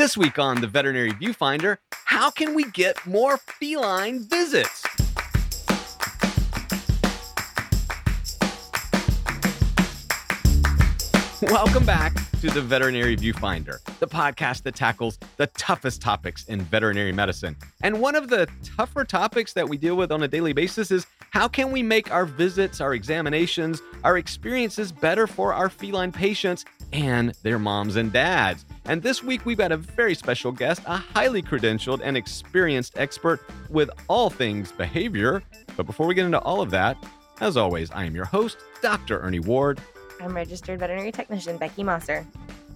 This week on the Veterinary Viewfinder, how can we get more feline visits? Welcome back to the Veterinary Viewfinder, the podcast that tackles the toughest topics in veterinary medicine. And one of the tougher topics that we deal with on a daily basis is how can we make our visits, our examinations, our experiences better for our feline patients and their moms and dads. And this week, we've got a very special guest, a highly credentialed and experienced expert with all things behavior. But before we get into all of that, as always, I am your host, Dr. Ernie Ward. I'm registered veterinary technician, Becky Mosser.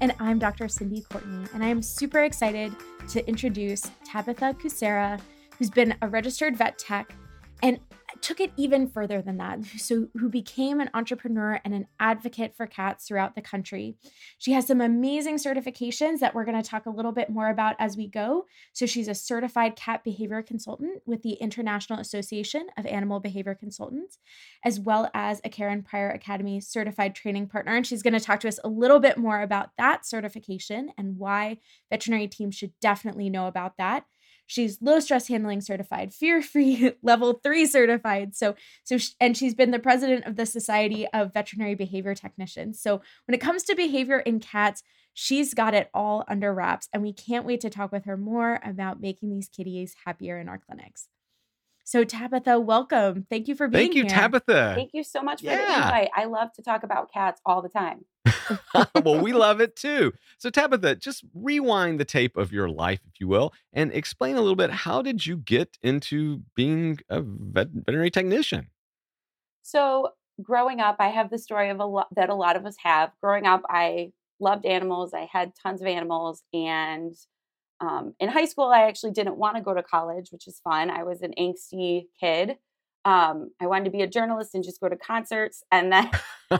And I'm Dr. Cindy Courtney, and I'm super excited to introduce Tabitha Kucera, who's been a registered vet tech and took it even further than that, so who became an entrepreneur and an advocate for cats throughout the country. She has some amazing certifications that we're going to talk a little bit more about as we go. So she's a certified cat behavior consultant with the International Association of Animal Behavior Consultants, as well as a Karen Pryor Academy certified training partner. And she's going to talk to us a little bit more about that certification and why veterinary teams should definitely know about that. She's low stress handling certified, fear-free level 3 certified. And she's been the president of the Society of Veterinary Behavior Technicians. So when it comes to behavior in cats, she's got it all under wraps, and we can't wait to talk with her more about making these kitties happier in our clinics. So Tabitha, welcome. Thank you for being here. Thank you, Tabitha. Thank you so much for the invite. I love to talk about cats all the time. Well, we love it too. So Tabitha, just rewind the tape of your life, if you will, and explain a little bit, how did you get into being a veterinary technician? So growing up, I have the story of that a lot of us have. Growing up, I loved animals. I had tons of animals. And in high school, I actually didn't want to go to college, which is fun. I was an angsty kid. I wanted to be a journalist and just go to concerts. And then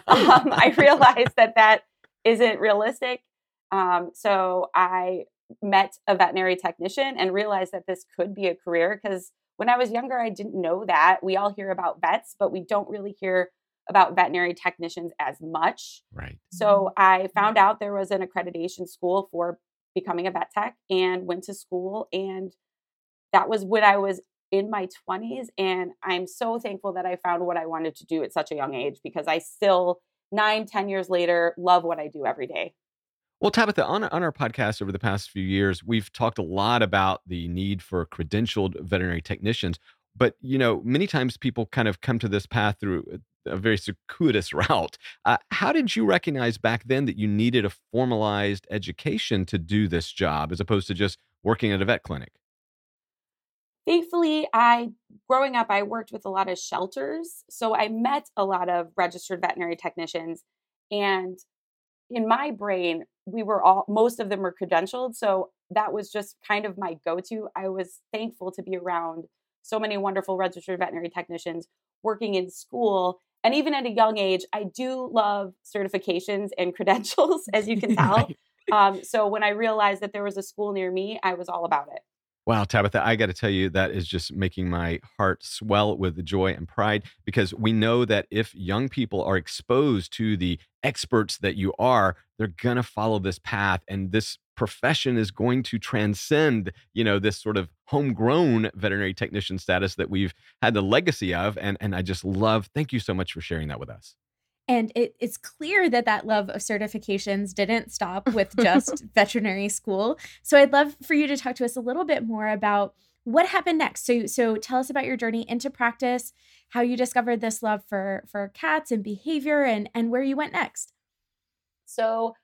I realized that isn't realistic. So I met a veterinary technician and realized that this could be a career, because when I was younger, I didn't know that. We all hear about vets, but we don't really hear about veterinary technicians as much. Right. So I found out there was an accreditation school for becoming a vet tech and went to school. And that was when I was in my 20s. And I'm so thankful that I found what I wanted to do at such a young age, because I still 9-10 years later love what I do every day. Well, Tabitha, on our podcast over the past few years, we've talked a lot about the need for credentialed veterinary technicians. But, you know, many times people kind of come to this path through a very circuitous route. How did you recognize back then that you needed a formalized education to do this job as opposed to just working at a vet clinic? Thankfully, growing up, I worked with a lot of shelters. So I met a lot of registered veterinary technicians. And in my brain, most of them were credentialed. So that was just kind of my go-to. I was thankful to be around so many wonderful registered veterinary technicians working in school. And even at a young age, I do love certifications and credentials, as you can tell. So when I realized that there was a school near me, I was all about it. Wow, Tabitha, I got to tell you, that is just making my heart swell with joy and pride, because we know that if young people are exposed to the experts that you are, they're going to follow this path, and this profession is going to transcend, you know, this sort of homegrown veterinary technician status that we've had the legacy of. And I just love, thank you so much for sharing that with us. And it's clear that love of certifications didn't stop with just veterinary school. So I'd love for you to talk to us a little bit more about what happened next. So tell us about your journey into practice, how you discovered this love for cats and behavior, and where you went next. So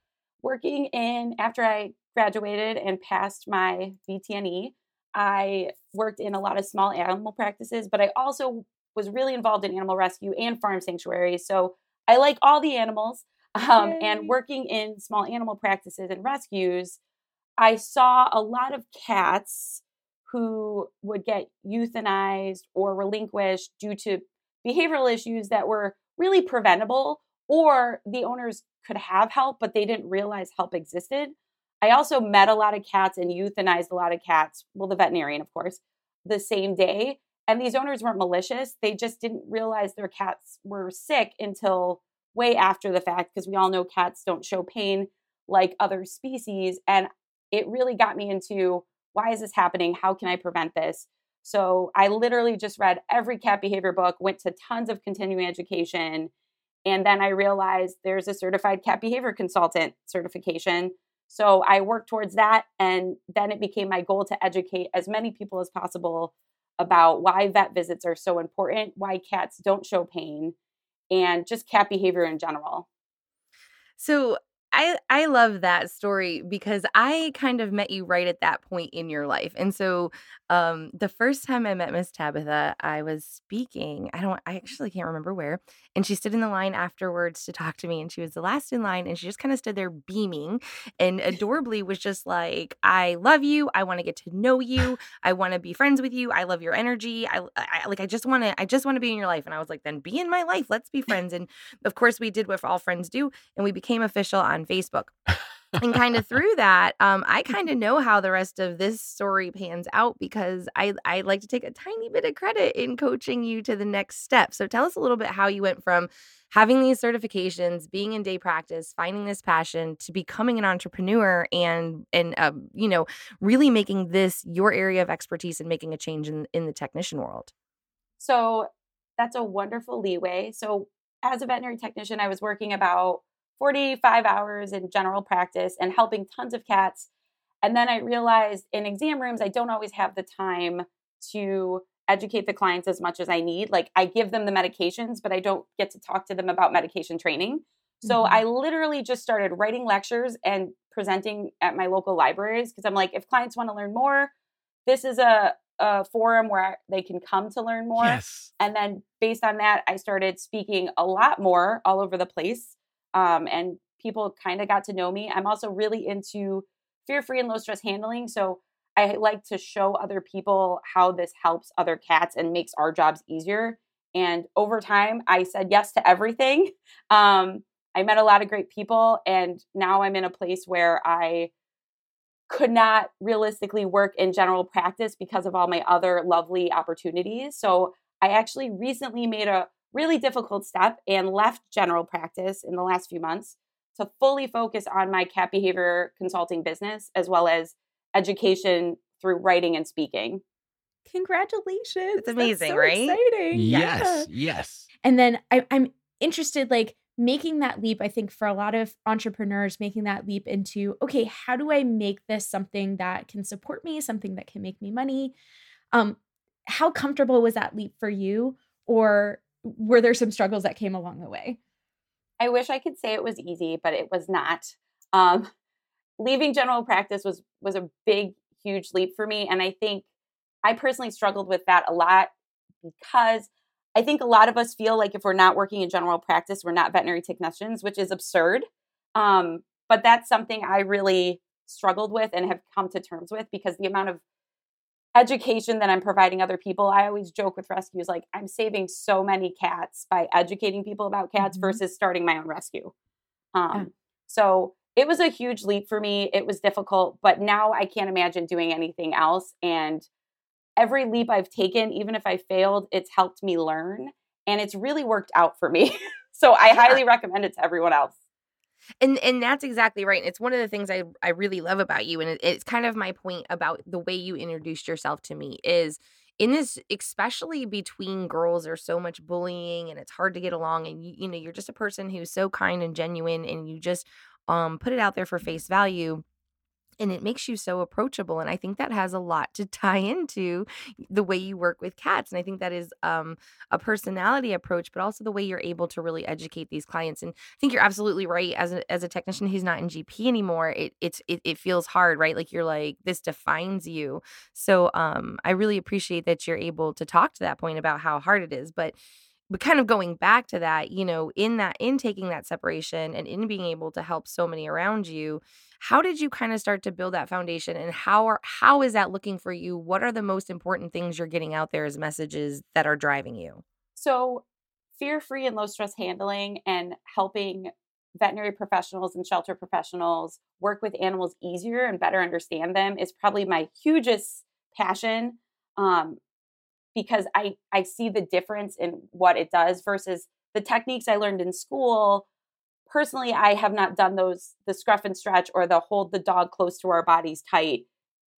after I graduated and passed my VTNE, I worked in a lot of small animal practices, but I also was really involved in animal rescue and farm sanctuaries. So I like all the animals, and working in small animal practices and rescues, I saw a lot of cats who would get euthanized or relinquished due to behavioral issues that were really preventable, or the owners could have help, but they didn't realize help existed. I also met a lot of cats and euthanized a lot of cats, well, the veterinarian, of course, the same day. And these owners weren't malicious. They just didn't realize their cats were sick until way after the fact, because we all know cats don't show pain like other species. And it really got me into, why is this happening? How can I prevent this? So I literally just read every cat behavior book, went to tons of continuing education. And then I realized there's a certified cat behavior consultant certification. So I worked towards that. And then it became my goal to educate as many people as possible about why vet visits are so important, why cats don't show pain, and just cat behavior in general. So I love that story because I kind of met you right at that point in your life. And so the first time I met Miss Tabitha, I was speaking. I actually can't remember where. And she stood in the line afterwards to talk to me. And she was the last in line. And she just kind of stood there beaming and adorably was just like, I love you. I want to get to know you. I want to be friends with you. I love your energy. I just want to be in your life. And I was like, then be in my life. Let's be friends. And of course, we did what all friends do. And we became official on Facebook. And kind of through that, I kind of know how the rest of this story pans out because I like to take a tiny bit of credit in coaching you to the next step. So tell us a little bit how you went from having these certifications, being in day practice, finding this passion to becoming an entrepreneur and really making this your area of expertise and making a change in the technician world. So that's a wonderful leeway. So as a veterinary technician, I was working about 45 hours in general practice and helping tons of cats. And then I realized in exam rooms, I don't always have the time to educate the clients as much as I need. Like I give them the medications, but I don't get to talk to them about medication training. So I literally just started writing lectures and presenting at my local libraries because I'm like, if clients want to learn more, this is a forum where they can come to learn more. Yes. And then based on that, I started speaking a lot more all over the place. And people kind of got to know me. I'm also really into fear-free and low-stress handling. So I like to show other people how this helps other cats and makes our jobs easier. And over time, I said yes to everything. I met a lot of great people. And now I'm in a place where I could not realistically work in general practice because of all my other lovely opportunities. So I actually recently made a really difficult step and left general practice in the last few months to fully focus on my cat behavior consulting business, as well as education through writing and speaking. Congratulations. It's amazing, right? Exciting. Yes. Yeah. Yes. And then I'm interested, like making that leap, I think for a lot of entrepreneurs, making that leap into, okay, how do I make this something that can support me, something that can make me money? How comfortable was that leap for you? Or were there some struggles that came along the way? I wish I could say it was easy, but it was not. Leaving general practice was a big, huge leap for me. And I think I personally struggled with that a lot because I think a lot of us feel like if we're not working in general practice, we're not veterinary technicians, which is absurd. But that's something I really struggled with and have come to terms with because the amount of education that I'm providing other people. I always joke with rescues, like I'm saving so many cats by educating people about cats versus starting my own rescue. So it was a huge leap for me. It was difficult, but now I can't imagine doing anything else. And every leap I've taken, even if I failed, it's helped me learn and it's really worked out for me. So I highly recommend it to everyone else. And that's exactly right. And it's one of the things I really love about you. And it's kind of my point about the way you introduced yourself to me is in this, especially between girls, there's so much bullying and it's hard to get along. And, you know, you're just a person who's so kind and genuine and you just put it out there for face value. And it makes you so approachable. And I think that has a lot to tie into the way you work with cats. And I think that is a personality approach, but also the way you're able to really educate these clients. And I think you're absolutely right. As a technician who's not in GP anymore, it feels hard, right? Like you're like, this defines you. So I really appreciate that you're able to talk to that point about how hard it is. But kind of going back to that, you know, in taking that separation and in being able to help so many around you, how did you kind of start to build that foundation and how is that looking for you? What are the most important things you're getting out there as messages that are driving you? So fear-free and low-stress handling and helping veterinary professionals and shelter professionals work with animals easier and better understand them is probably my hugest passion. Because I see the difference in what it does versus the techniques I learned in school personally, I have not done those, the scruff and stretch or the hold the dog close to our bodies tight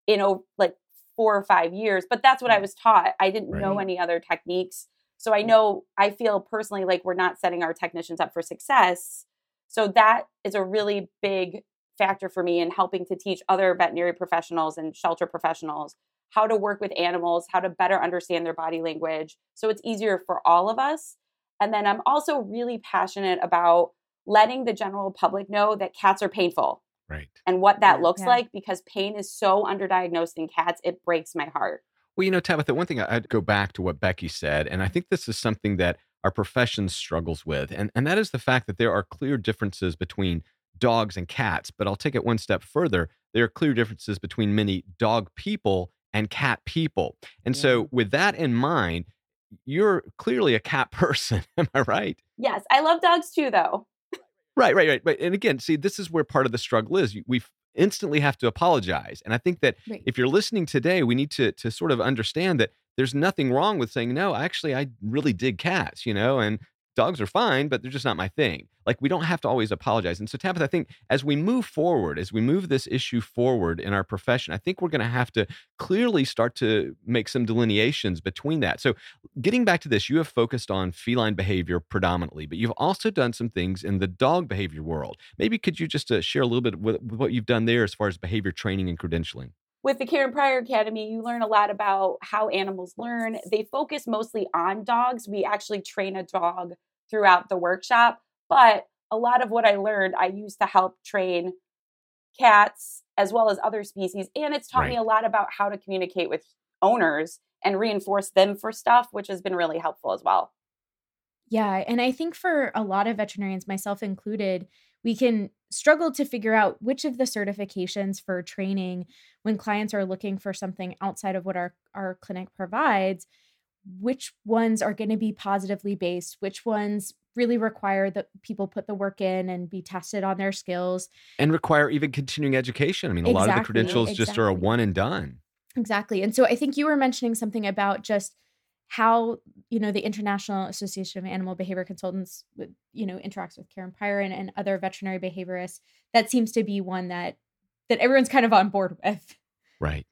in like 4 or 5 years, but that's what I was taught. I didn't know any other techniques. So I know, I feel personally like we're not setting our technicians up for success. So that is a really big factor for me in helping to teach other veterinary professionals and shelter professionals how to work with animals, how to better understand their body language, so it's easier for all of us. And then I'm also really passionate about letting the general public know that cats are painful, right? And what that looks like, because pain is so underdiagnosed in cats, it breaks my heart. Well, you know, Tabitha, one thing I'd go back to what Becky said, and I think this is something that our profession struggles with, and that is the fact that there are clear differences between dogs and cats, but I'll take it one step further. There are clear differences between many dog people and cat people. And so with that in mind, you're clearly a cat person. Am I right? Yes. I love dogs too, though. Right. And again, see, this is where part of the struggle is. We instantly have to apologize. And I think that if you're listening today, we need to sort of understand that there's nothing wrong with saying, no, actually, I really dig cats, you know, and dogs are fine, but they're just not my thing. Like, we don't have to always apologize. And so, Tabitha, I think as we move forward, as we move this issue forward in our profession, I think we're going to have to clearly start to make some delineations between that. So getting back to this, you have focused on feline behavior predominantly, but you've also done some things in the dog behavior world. Maybe could you just share a little bit with what you've done there as far as behavior training and credentialing? With the Karen Pryor Academy, you learn a lot about how animals learn. They focus mostly on dogs. We actually train a dog throughout the workshop, but a lot of what I learned, I used to help train cats as well as other species. And it's taught me a lot about how to communicate with owners and reinforce them for stuff, which has been really helpful as well. Yeah. And I think for a lot of veterinarians, myself included, we can struggle to figure out which of the certifications for training, when clients are looking for something outside of what our clinic provides, which ones are going to be positively based, which ones really require that people put the work in and be tested on their skills. And require even continuing education. I mean, a lot of the credentials just are a one and done. Exactly. And so I think you were mentioning something about just how, you know, the International Association of Animal Behavior Consultants, you know, interacts with Karen Pryor and other veterinary behaviorists. That seems to be one that everyone's kind of on board with. Right.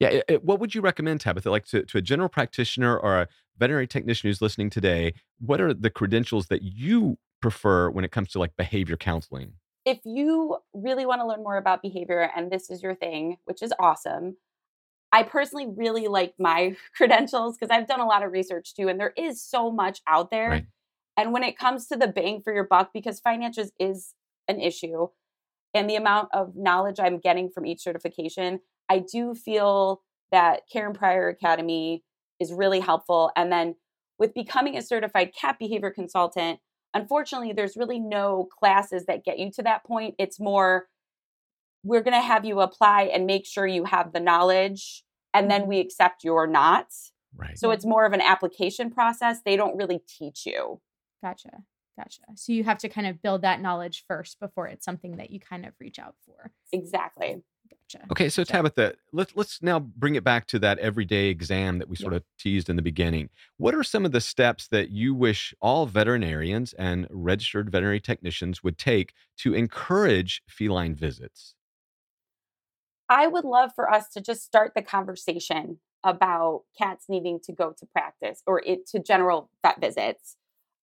Yeah. What would you recommend, Tabitha, like to a general practitioner or a veterinary technician who's listening today? What are the credentials that you prefer when it comes to like behavior counseling? If you really want to learn more about behavior and this is your thing, which is awesome, I personally really like my credentials because I've done a lot of research too, and there is so much out there. Right. And when it comes to the bang for your buck, because finances is an issue and the amount of knowledge I'm getting from each certification, I do feel that Karen Pryor Academy is really helpful. And then with becoming a certified cat behavior consultant, unfortunately, there's really no classes that get you to that point. It's more, we're going to have you apply and make sure you have the knowledge, and then we accept you or not. Right. So it's more of an application process. They don't really teach you. Gotcha. So you have to kind of build that knowledge first before it's something that you kind of reach out for. Exactly. Gotcha. Okay. So Tabitha, let's now bring it back to that everyday exam that we sort of teased in the beginning. What are some of the steps that you wish all veterinarians and registered veterinary technicians would take to encourage feline visits? I would love for us to just start the conversation about cats needing to go to practice or to general vet visits.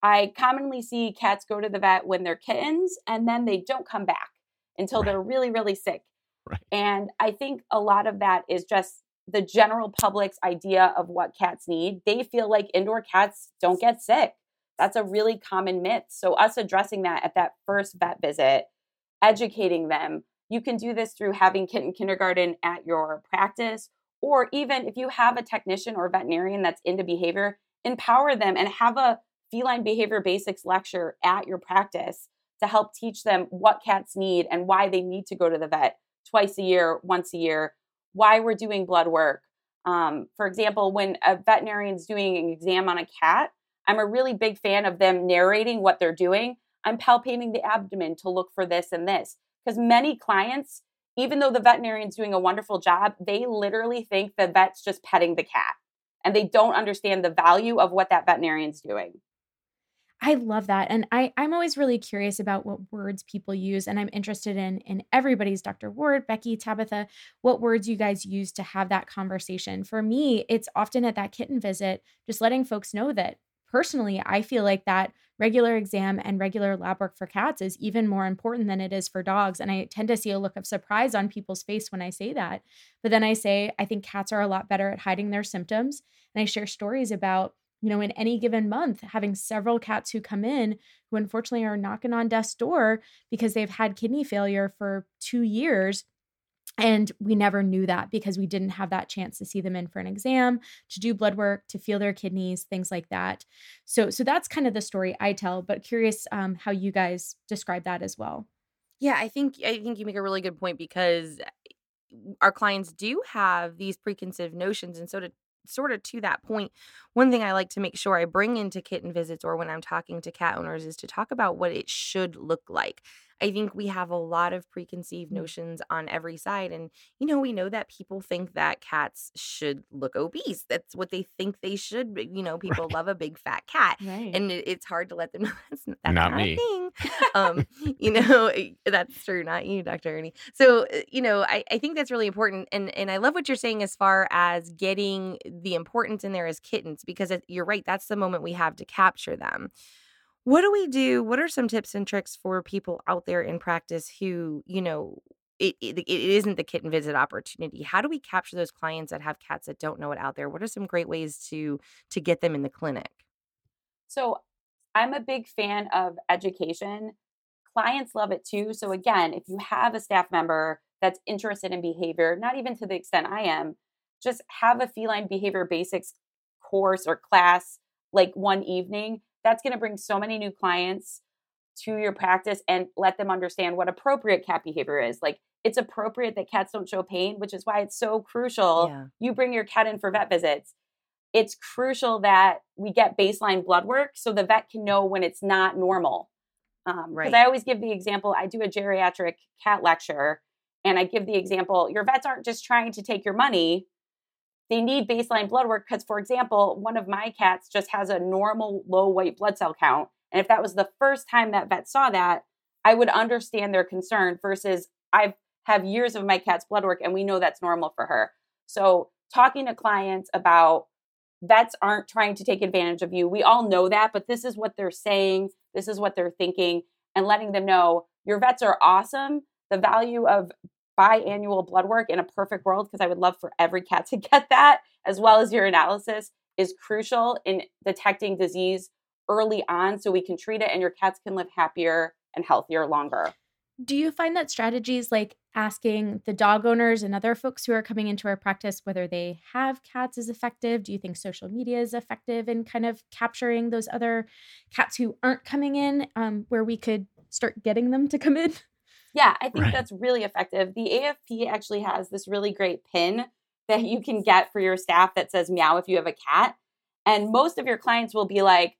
I commonly see cats go to the vet when they're kittens, and then they don't come back until they're really, really sick. Right. And I think a lot of that is just the general public's idea of what cats need. They feel like indoor cats don't get sick. That's a really common myth. So us addressing that at that first vet visit, educating them. You can do this through having kitten kindergarten at your practice, or even if you have a technician or veterinarian that's into behavior, empower them and have a feline behavior basics lecture at your practice to help teach them what cats need and why they need to go to the vet twice a year, once a year, why we're doing blood work. For example, when a veterinarian's doing an exam on a cat, I'm a really big fan of them narrating what they're doing. I'm palpating the abdomen to look for this and this. Because many clients, even though the veterinarian's doing a wonderful job, they literally think the vet's just petting the cat, and they don't understand the value of what that veterinarian's doing. I love that. And I'm always really curious about what words people use. And I'm interested in everybody's, Dr. Ward, Becky, Tabitha, what words you guys use to have that conversation. For me, it's often at that kitten visit, just letting folks know that personally, I feel like that regular exam and regular lab work for cats is even more important than it is for dogs. And I tend to see a look of surprise on people's face when I say that. But then I say, I think cats are a lot better at hiding their symptoms. And I share stories about, you know, in any given month, having several cats who come in who unfortunately are knocking on death's door because they've had kidney failure for 2 years. And we never knew that because we didn't have that chance to see them in for an exam, to do blood work, to feel their kidneys, things like that. So that's kind of the story I tell, but curious how you guys describe that as well. Yeah, I think you make a really good point because our clients do have these preconceived notions. And so to sort of to that point, one thing I like to make sure I bring into kitten visits or when I'm talking to cat owners is to talk about what it should look like. I think we have a lot of preconceived notions on every side. And, you know, we know that people think that cats should look obese. That's what they think they should. You know, people love a big fat cat. Right. And it's hard to let them know that's not me. A thing. You know, that's true. Not you, Dr. Ernie. So, you know, I think that's really important. And I love what you're saying as far as getting the importance in there as kittens, because you're right. That's the moment we have to capture them. What do we do? What are some tips and tricks for people out there in practice who, you know, it isn't the kitten visit opportunity? How do we capture those clients that have cats that don't know it out there? What are some great ways to get them in the clinic? So I'm a big fan of education. Clients love it too. So again, if you have a staff member that's interested in behavior, not even to the extent I am, just have a feline behavior basics course or class like one evening. That's going to bring so many new clients to your practice and let them understand what appropriate cat behavior is. Like, it's appropriate that cats don't show pain, which is why it's so crucial. Yeah. You bring your cat in for vet visits. It's crucial that we get baseline blood work so the vet can know when it's not normal. Right. Because I always give the example, I do a geriatric cat lecture, and I give the example, your vets aren't just trying to take your money. They need baseline blood work because, for example, one of my cats just has a normal low white blood cell count. And if that was the first time that vet saw that, I would understand their concern versus I have years of my cat's blood work and we know that's normal for her. So talking to clients about vets aren't trying to take advantage of you. We all know that, but this is what they're saying. This is what they're thinking, and letting them know your vets are awesome. The value of biannual blood work in a perfect world, because I would love for every cat to get that, as well as your urinalysis, is crucial in detecting disease early on so we can treat it and your cats can live happier and healthier longer. Do you find that strategies like asking the dog owners and other folks who are coming into our practice whether they have cats is effective? Do you think social media is effective in kind of capturing those other cats who aren't coming in, where we could start getting them to come in? Yeah, I think that's really effective. The AFP actually has this really great pin that you can get for your staff that says meow if you have a cat. And most of your clients will be like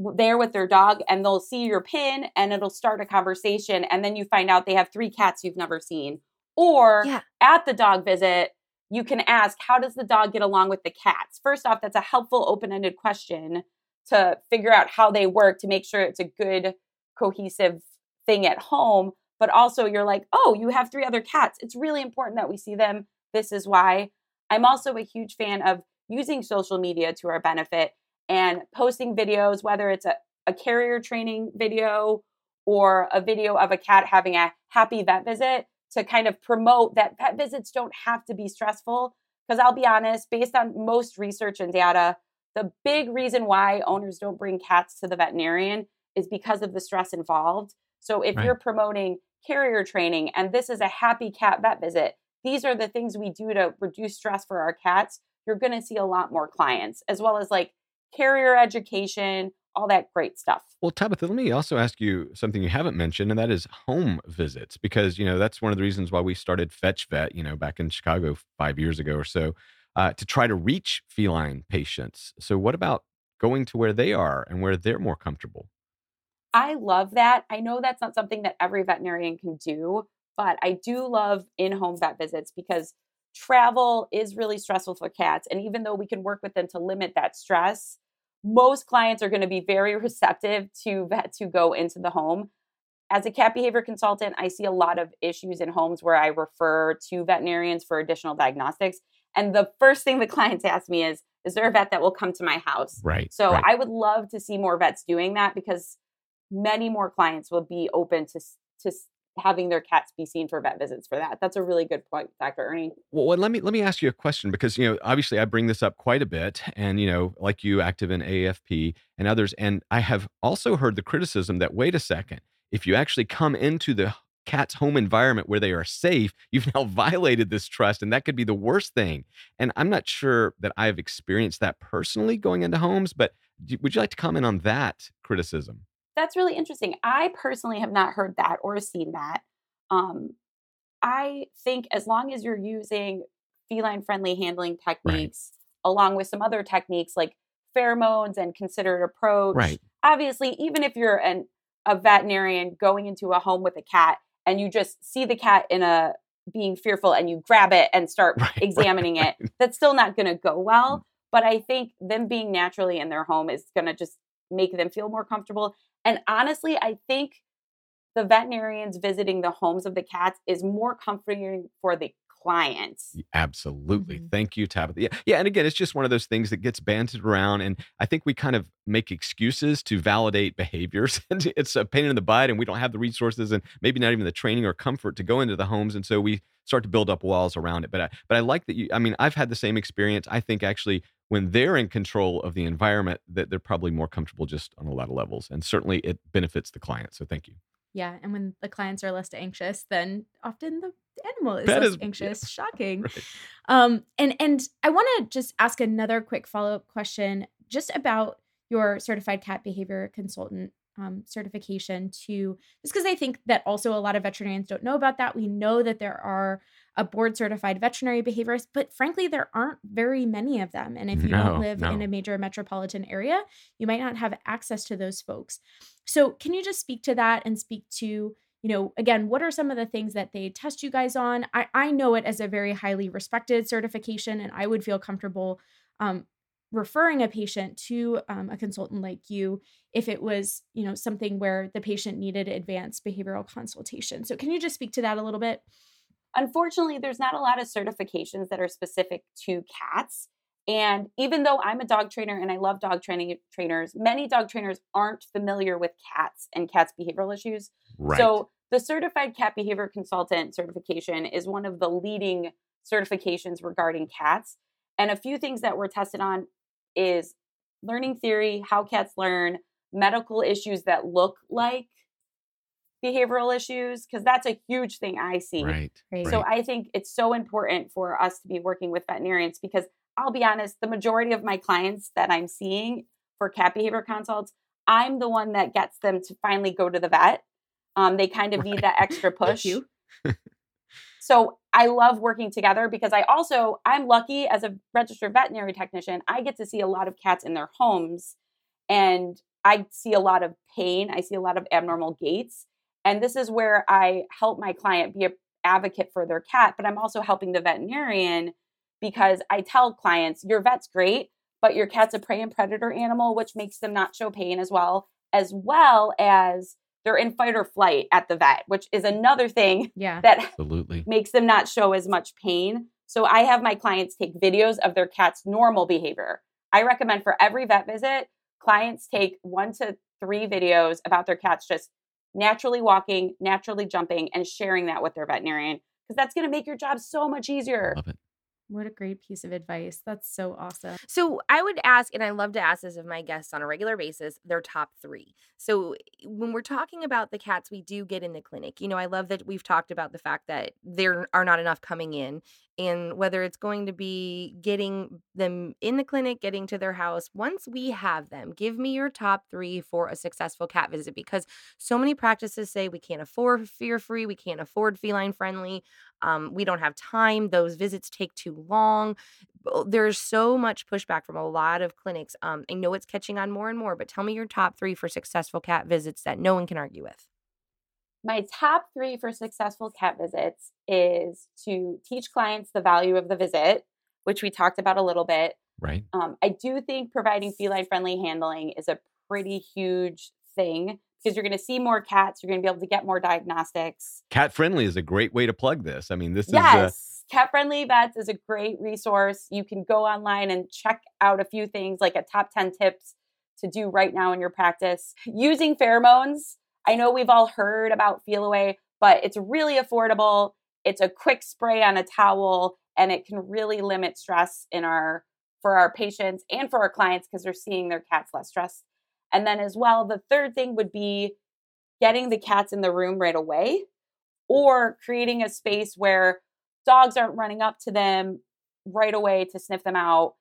there with their dog and they'll see your pin and it'll start a conversation. And then you find out they have 3 cats you've never seen. Or at the dog visit, you can ask, how does the dog get along with the cats? First off, that's a helpful open-ended question to figure out how they work to make sure it's a good cohesive thing at home. But also you're like, oh, you have 3 other cats. It's really important that we see them. This is why. I'm also a huge fan of using social media to our benefit and posting videos, whether it's a carrier training video or a video of a cat having a happy vet visit, to kind of promote that pet visits don't have to be stressful. Because I'll be honest, based on most research and data, the big reason why owners don't bring cats to the veterinarian is because of the stress involved. So if you're promoting carrier training and this is a happy cat vet visit, these are the things we do to reduce stress for our cats, you're going to see a lot more clients, as well as like carrier education, all that great stuff. Well, Tabitha, let me also ask you something you haven't mentioned, and that is home visits, because, you know, that's one of the reasons why we started Fetch Vet, you know, back in Chicago 5 years ago or so, to try to reach feline patients. So what about going to where they are and where they're more comfortable? I love that. I know that's not something that every veterinarian can do, but I do love in-home vet visits because travel is really stressful for cats. And even though we can work with them to limit that stress, most clients are going to be very receptive to vets who go into the home. As a cat behavior consultant, I see a lot of issues in homes where I refer to veterinarians for additional diagnostics. And the first thing the clients ask me is there a vet that will come to my house? Right. So I would love to see more vets doing that, because many more clients will be open to having their cats be seen for vet visits for that. That's a really good point, Dr. Ernie. Well, let me ask you a question, because, you know, obviously I bring this up quite a bit, and, you know, like you, active in AFP and others. And I have also heard the criticism that, wait a second, if you actually come into the cat's home environment where they are safe, you've now violated this trust, and that could be the worst thing. And I'm not sure that I've experienced that personally going into homes, but would you like to comment on that criticism? That's really interesting. I personally have not heard that or seen that. I think as long as you're using feline-friendly handling techniques, along with some other techniques like pheromones and considered approach, obviously, even if you're a veterinarian going into a home with a cat and you just see the cat being fearful and you grab it and start examining it, that's still not going to go well. But I think them being naturally in their home is going to just make them feel more comfortable. And honestly, I think the veterinarians visiting the homes of the cats is more comforting for the clients. Absolutely. Mm-hmm. Thank you, Tabitha. Yeah. And again, it's just one of those things that gets bandied around. And I think we kind of make excuses to validate behaviors. And it's a pain in the butt, and we don't have the resources and maybe not even the training or comfort to go into the homes. And so we start to build up walls around it. But I like that I've had the same experience. I think actually when they're in control of the environment, that they're probably more comfortable just on a lot of levels. And certainly it benefits the client. So thank you. Yeah. And when the clients are less anxious, then often the animal is less anxious. Yeah. Shocking. Right. And I want to just ask another quick follow-up question just about your certified cat behavior consultant certification too, just because I think that also a lot of veterinarians don't know about that. We know that there are a board certified veterinary behaviorist, but frankly, there aren't very many of them. And if you don't live in a major metropolitan area, you might not have access to those folks. So can you just speak to that and speak to, you know, again, what are some of the things that they test you guys on? I know it as a very highly respected certification, and I would feel comfortable referring a patient to a consultant like you if it was, you know, something where the patient needed advanced behavioral consultation. So can you just speak to that a little bit? Unfortunately, there's not a lot of certifications that are specific to cats. And even though I'm a dog trainer and I love dog trainers, many dog trainers aren't familiar with cats and cats' behavioral issues. Right. So the Certified Cat Behavior Consultant certification is one of the leading certifications regarding cats. And a few things that we're tested on is learning theory, how cats learn, medical issues that look like behavioral issues, because that's a huge thing I see. Right. So I think it's so important for us to be working with veterinarians, because I'll be honest, the majority of my clients that I'm seeing for cat behavior consults, I'm the one that gets them to finally go to the vet. They kind of need that extra push. So I love working together, because I'm lucky as a registered veterinary technician, I get to see a lot of cats in their homes, and I see a lot of pain. I see a lot of abnormal gaits. And this is where I help my client be an advocate for their cat, but I'm also helping the veterinarian, because I tell clients, your vet's great, but your cat's a prey and predator animal, which makes them not show pain as well as they're in fight or flight at the vet, which is another thing that absolutely makes them not show as much pain. So I have my clients take videos of their cat's normal behavior. I recommend for every vet visit, clients take 1 to 3 videos about their cats just naturally walking, naturally jumping, and sharing that with their veterinarian, because that's going to make your job so much easier. Love it. What a great piece of advice. That's so awesome. So I would ask, and I love to ask this of my guests on a regular basis, their top 3. So when we're talking about the cats we do get in the clinic, you know, I love that we've talked about the fact that there are not enough coming in, and whether it's going to be getting them in the clinic, getting to their house, once we have them, give me your top 3 for a successful cat visit, because so many practices say we can't afford fear-free, we can't afford feline-friendly, we don't have time, those visits take too long. There's so much pushback from a lot of clinics. I know it's catching on more and more, but tell me your top 3 for successful cat visits that no one can argue with. My top 3 for successful cat visits is to teach clients the value of the visit, which we talked about a little bit. Right. I do think providing feline-friendly handling is a pretty huge thing because you're going to see more cats. You're going to be able to get more diagnostics. Cat-Friendly is a great way to plug this. I mean, this is Cat-Friendly Vets is a great resource. You can go online and check out a few things like a top 10 tips to do right now in your practice. Using pheromones. I know we've all heard about Feliway, but it's really affordable. It's a quick spray on a towel, and it can really limit stress for our patients and for our clients because they're seeing their cats less stressed. And then as well, the third thing would be getting the cats in the room right away or creating a space where dogs aren't running up to them right away to sniff them out.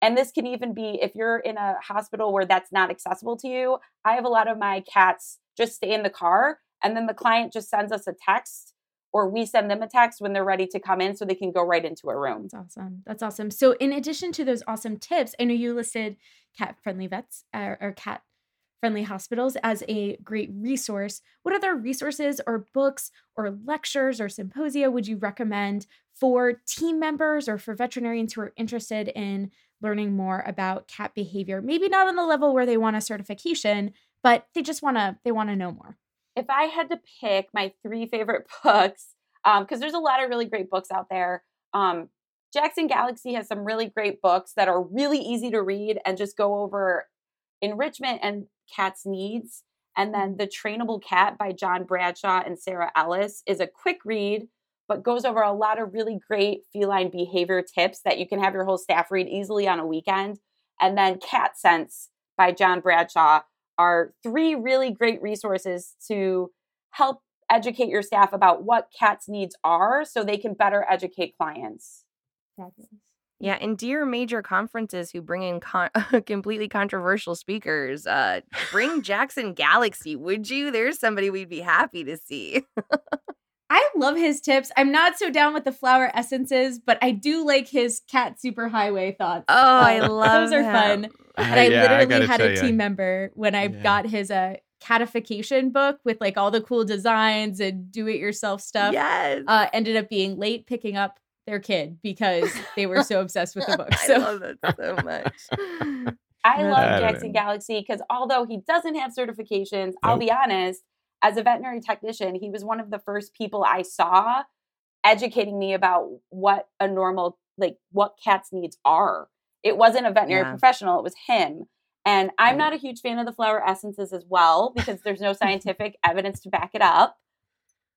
And this can even be if you're in a hospital where that's not accessible to you. I have a lot of my cats just stay in the car, and then the client just sends us a text or we send them a text when they're ready to come in so they can go right into a room. That's awesome. That's awesome. So in addition to those awesome tips, I know you listed Cat-Friendly Vets or Cat-Friendly Hospitals as a great resource. What other resources or books or lectures or symposia would you recommend for team members or for veterinarians who are interested in learning more about cat behavior? Maybe not on the level where they want a certification, but they just want to know more. If I had to pick my three favorite books, because there's a lot of really great books out there. Jackson Galaxy has some really great books that are really easy to read and just go over enrichment and cats' needs. And then The Trainable Cat by John Bradshaw and Sarah Ellis is a quick read, but goes over a lot of really great feline behavior tips that you can have your whole staff read easily on a weekend. And then Cat Sense by John Bradshaw are three really great resources to help educate your staff about what cats' needs are so they can better educate clients. Yeah, and dear major conferences who bring in completely controversial speakers, bring Jackson Galaxy, would you? There's somebody we'd be happy to see. I love his tips. I'm not so down with the flower essences, but I do like his cat superhighway thoughts. Oh, I love those are fun. And I literally had a team member when I got his catification book with like all the cool designs and do-it-yourself stuff. Yes, ended up being late picking up their kid because they were so obsessed with the book. So. I love that so much. I love Jackson Galaxy because although he doesn't have certifications, I'll be honest. As a veterinary technician, he was one of the first people I saw educating me about what a normal, like what cats' needs are. It wasn't a veterinary professional. It was him. And I'm not a huge fan of the flower essences as well, because there's no scientific evidence to back it up.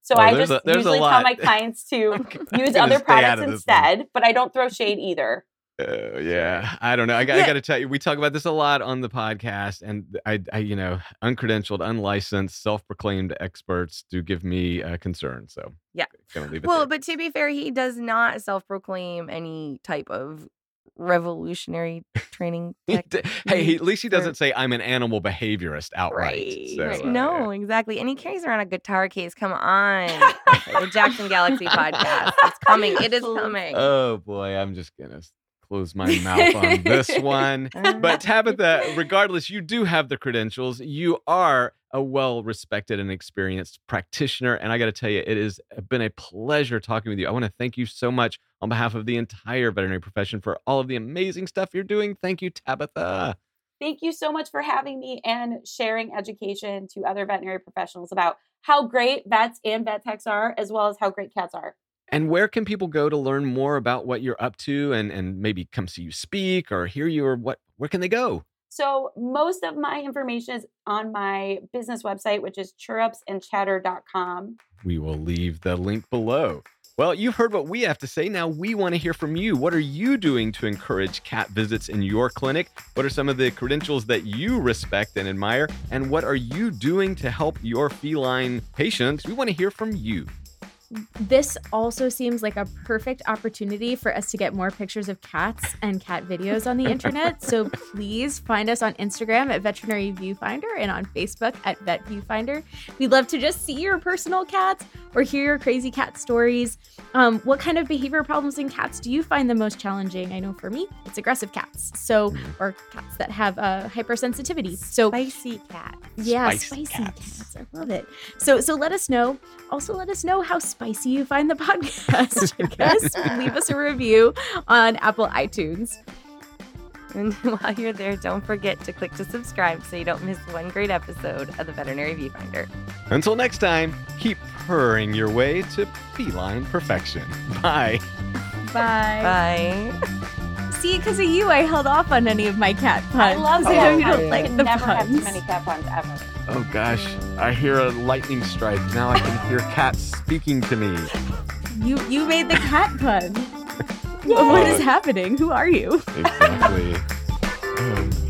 So I just usually tell my clients to use other products instead, but I don't throw shade either. I don't know. I got to tell you, we talk about this a lot on the podcast, and I you know, uncredentialed, unlicensed, self-proclaimed experts do give me concern. So yeah, well, but to be fair, he does not self-proclaim any type of revolutionary training. Hey, at least he doesn't say I'm an animal behaviorist outright. Right. No, exactly. And he carries around a guitar case. Come on. The Jackson Galaxy podcast. It's coming. It is coming. Oh boy, I'm just gonna close my mouth on this one. But Tabitha, regardless, you do have the credentials. You are a well-respected and experienced practitioner. And I got to tell you, it has been a pleasure talking with you. I want to thank you so much on behalf of the entire veterinary profession for all of the amazing stuff you're doing. Thank you, Tabitha. Thank you so much for having me and sharing education to other veterinary professionals about how great vets and vet techs are, as well as how great cats are. And where can people go to learn more about what you're up to and maybe come see you speak or hear you or what? Where can they go? So most of my information is on my business website, which is chirrupsandchatter.com. We will leave the link below. Well, you've heard what we have to say. Now we want to hear from you. What are you doing to encourage cat visits in your clinic? What are some of the credentials that you respect and admire? And what are you doing to help your feline patients? We want to hear from you. This also seems like a perfect opportunity for us to get more pictures of cats and cat videos on the internet. So please find us on Instagram at Veterinary Viewfinder and on Facebook at Vet Viewfinder. We'd love to just see your personal cats or hear your crazy cat stories. What kind of behavior problems in cats do you find the most challenging? I know for me, it's aggressive cats. So, or cats that have hypersensitivity. So spicy cats. Yeah, spicy cats. I love it. So let us know. Also, let us know how spicy you find the podcast. Leave us a review on Apple iTunes. And while you're there, don't forget to click to subscribe so you don't miss one great episode of the Veterinary Viewfinder. Until next time, keep purring your way to feline perfection. Bye. Bye. Bye. See, because of you, I held off on any of my cat puns. I love it. You don't like the never puns. Have too many cat puns ever. Oh, gosh. I hear a lightning strike. Now I can hear cats speaking to me. You made the cat pun. Yay. What is happening? Who are you? Exactly.